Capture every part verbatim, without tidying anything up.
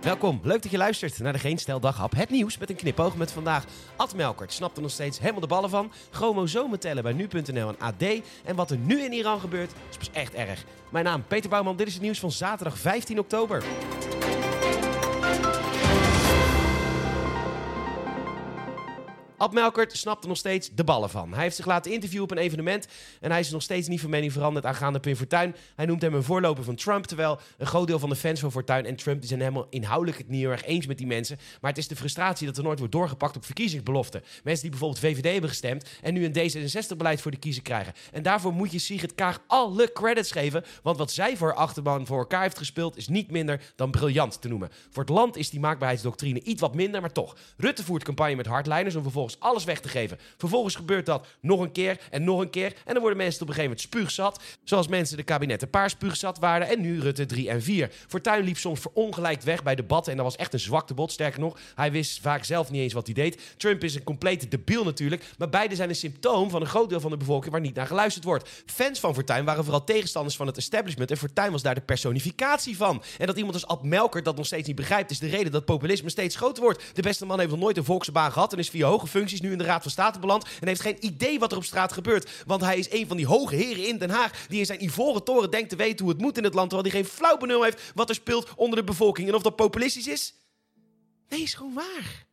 Welkom, leuk dat je luistert naar de Geen Stijl Daghap. Het nieuws met een knipoog met vandaag. Ad Melkert snapt er nog steeds helemaal de ballen van. Chromosomen tellen bij nu punt n l en A D. En wat er nu in Iran gebeurt, is pas echt erg. Mijn naam Peter Bouwman, dit is het nieuws van zaterdag vijftien oktober. Ad Melkert snapt er nog steeds de ballen van. Hij heeft zich laten interviewen op een evenement en hij is nog steeds niet van mening veranderd aangaande Pim Fortuyn. Hij noemt hem een voorloper van Trump, terwijl een groot deel van de fans van Fortuyn en Trump die zijn helemaal inhoudelijk het niet heel erg eens met die mensen. Maar het is de frustratie dat er nooit wordt doorgepakt op verkiezingsbeloften. Mensen die bijvoorbeeld V V D hebben gestemd en nu een D zesenzestig beleid voor de kiezer krijgen. En daarvoor moet je Sigrid Kaag alle credits geven, want wat zij voor achterban voor elkaar heeft gespeeld is niet minder dan briljant te noemen. Voor het land is die maakbaarheidsdoctrine iets wat minder, maar toch. Rutte voert campagne met hardliners om vervolgens alles weg te geven. Vervolgens gebeurt dat nog een keer en nog een keer. En dan worden mensen op een gegeven moment spuugzat. Zoals mensen de kabinetten paars spuugzat waren. En nu Rutte drie en vier. Fortuyn liep soms verongelijkt weg bij debatten. En dat was echt een zwaktebod. Sterker nog, hij wist vaak zelf niet eens wat hij deed. Trump is een complete debiel natuurlijk. Maar beide zijn een symptoom van een groot deel van de bevolking waar niet naar geluisterd wordt. Fans van Fortuyn waren vooral tegenstanders van het establishment. En Fortuyn was daar de personificatie van. En dat iemand als Ad Melkert dat nog steeds niet begrijpt, is de reden dat populisme steeds groter wordt. De beste man heeft nog nooit een volksbaan gehad en is via hoge functies nu in de Raad van State beland en heeft geen idee wat er op straat gebeurt. Want hij is een van die hoge heren in Den Haag die in zijn ivoren toren denkt te weten hoe het moet in het land, terwijl hij geen flauw benul heeft wat er speelt onder de bevolking. En of dat populistisch is? Nee, is gewoon waar.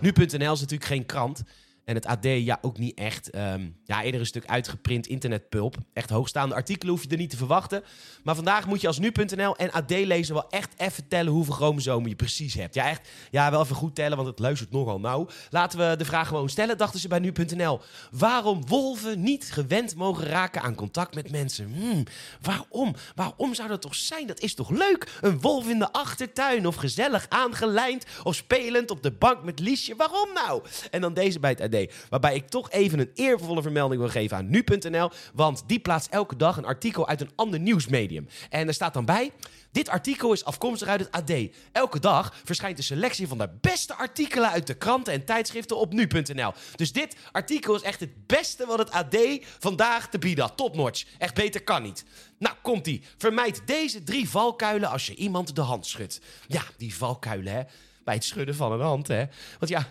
nu punt n l is natuurlijk geen krant. En het A D, ja, ook niet echt. Um, ja, eerder een stuk uitgeprint internetpulp. Echt hoogstaande artikelen hoef je er niet te verwachten. Maar vandaag moet je als nu punt n l en A D-lezer wel echt even tellen hoeveel chromosomen je precies hebt. Ja, echt. Ja, wel even goed tellen, want het luistert nogal nauw. Laten we de vraag gewoon stellen, dachten ze bij nu punt n l. Waarom wolven niet gewend mogen raken aan contact met mensen? Hmm, waarom? Waarom zou dat toch zijn? Dat is toch leuk? Een wolf in de achtertuin of gezellig aangelijnd of spelend op de bank met Liesje. Waarom nou? En dan deze bij het A D. Waarbij ik toch even een eervolle vermelding wil geven aan nu punt n l. Want die plaatst elke dag een artikel uit een ander nieuwsmedium. En er staat dan bij: dit artikel is afkomstig uit het A D. Elke dag verschijnt een selectie van de beste artikelen uit de kranten en tijdschriften op nu punt n l. Dus dit artikel is echt het beste wat het A D vandaag te bieden had. Topnotch. Echt beter kan niet. Nou, komt-ie. Vermijd deze drie valkuilen als je iemand de hand schudt. Ja, die valkuilen, hè. Bij het schudden van een hand, hè. Want ja...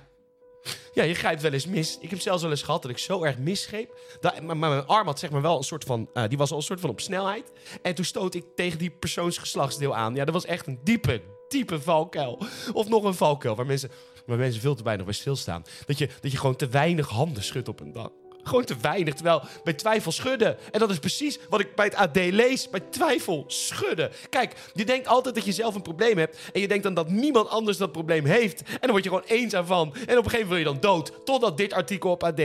Ja, je grijpt wel eens mis. Ik heb zelfs wel eens gehad dat ik zo erg misgreep. Dat, maar, maar mijn arm had zeg maar wel een soort van... Uh, die was al een soort van op snelheid. En toen stoot ik tegen die persoonsgeslachtsdeel aan. Ja, dat was echt een diepe, diepe valkuil. Of nog een valkuil waar mensen, waar mensen veel te weinig bij stilstaan. Dat je, dat je gewoon te weinig handen schudt op een dag. Gewoon te weinig, terwijl bij twijfel schudden. En dat is precies wat ik bij het A D lees. Bij twijfel schudden. Kijk, je denkt altijd dat je zelf een probleem hebt. En je denkt dan dat niemand anders dat probleem heeft. En dan word je gewoon eenzaam van. En op een gegeven moment wil je dan dood. Totdat dit artikel op A D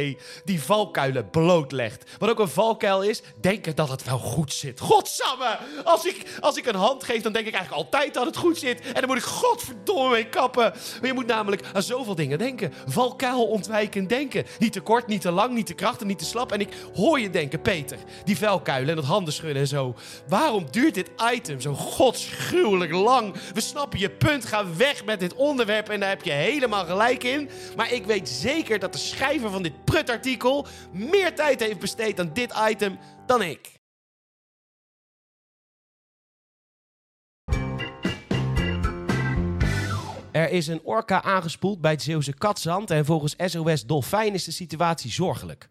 die valkuilen blootlegt. Wat ook een valkuil is, denken dat het wel goed zit. Godsamme! Als ik, als ik een hand geef, dan denk ik eigenlijk altijd dat het goed zit. En dan moet ik godverdomme mee kappen. Maar je moet namelijk aan zoveel dingen denken. Valkuil ontwijkend denken. Niet te kort, niet te lang, niet te krachtig. En niet te slap. En ik hoor je denken, Peter, die vuilkuilen en dat handen schudden en zo. Waarom duurt dit item zo godschuwelijk lang? We snappen je punt, ga weg met dit onderwerp en daar heb je helemaal gelijk in. Maar ik weet zeker dat de schrijver van dit prutartikel meer tijd heeft besteed aan dit item dan ik. Er is een orka aangespoeld bij het Zeeuwse Katzand en volgens S O S Dolfijn is de situatie zorgelijk.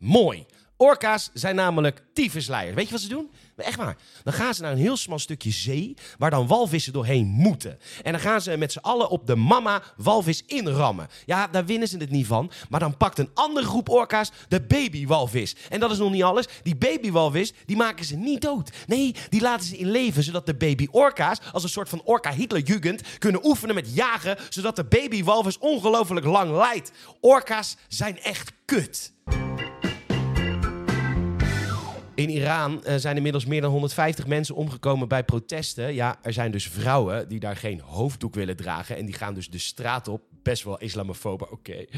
Mooi. Orka's zijn namelijk tyfusleiers. Weet je wat ze doen? Echt waar. Dan gaan ze naar een heel smal stukje zee waar dan walvissen doorheen moeten. En dan gaan ze met z'n allen op de mama walvis inrammen. Ja, daar winnen ze het niet van. Maar dan pakt een andere groep orka's de babywalvis. En dat is nog niet alles. Die babywalvis, die maken ze niet dood. Nee, die laten ze in leven, zodat de babyorka's als een soort van orka-Hitlerjugend kunnen oefenen met jagen, zodat de babywalvis ongelooflijk lang lijdt. Orka's zijn echt kut. In Iran uh, zijn inmiddels meer dan honderdvijftig mensen omgekomen bij protesten. Ja, er zijn dus vrouwen die daar geen hoofddoek willen dragen. En die gaan dus de straat op. Best wel islamofobe, oké. Okay.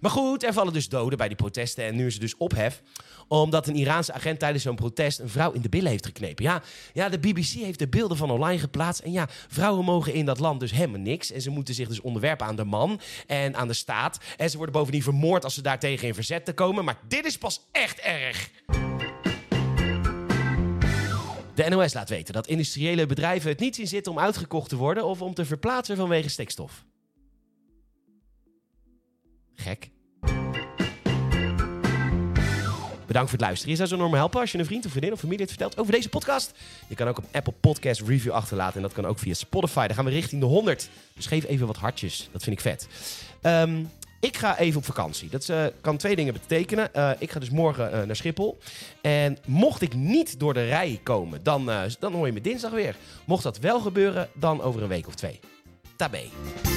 Maar goed, er vallen dus doden bij die protesten. En nu is het dus ophef. Omdat een Iraanse agent tijdens zo'n protest een vrouw in de billen heeft geknepen. Ja, ja, de B B C heeft de beelden van online geplaatst. En ja, vrouwen mogen in dat land dus helemaal niks. En ze moeten zich dus onderwerpen aan de man en aan de staat. En ze worden bovendien vermoord als ze daartegen in verzet te komen. Maar dit is pas echt erg. De N O S laat weten dat industriële bedrijven het niet zien zitten om uitgekocht te worden of om te verplaatsen vanwege stikstof. Gek. Bedankt voor het luisteren. Je zou zo enorm helpen als je een vriend of vriendin of familie het vertelt over deze podcast. Je kan ook een Apple Podcast review achterlaten. En dat kan ook via Spotify. Daar gaan we richting de honderd. Dus geef even wat hartjes. Dat vind ik vet. Um, ik ga even op vakantie. Dat uh, kan twee dingen betekenen. Uh, ik ga dus morgen uh, naar Schiphol. En mocht ik niet door de rij komen, dan, uh, dan hoor je me dinsdag weer. Mocht dat wel gebeuren, dan over een week of twee. Tabé.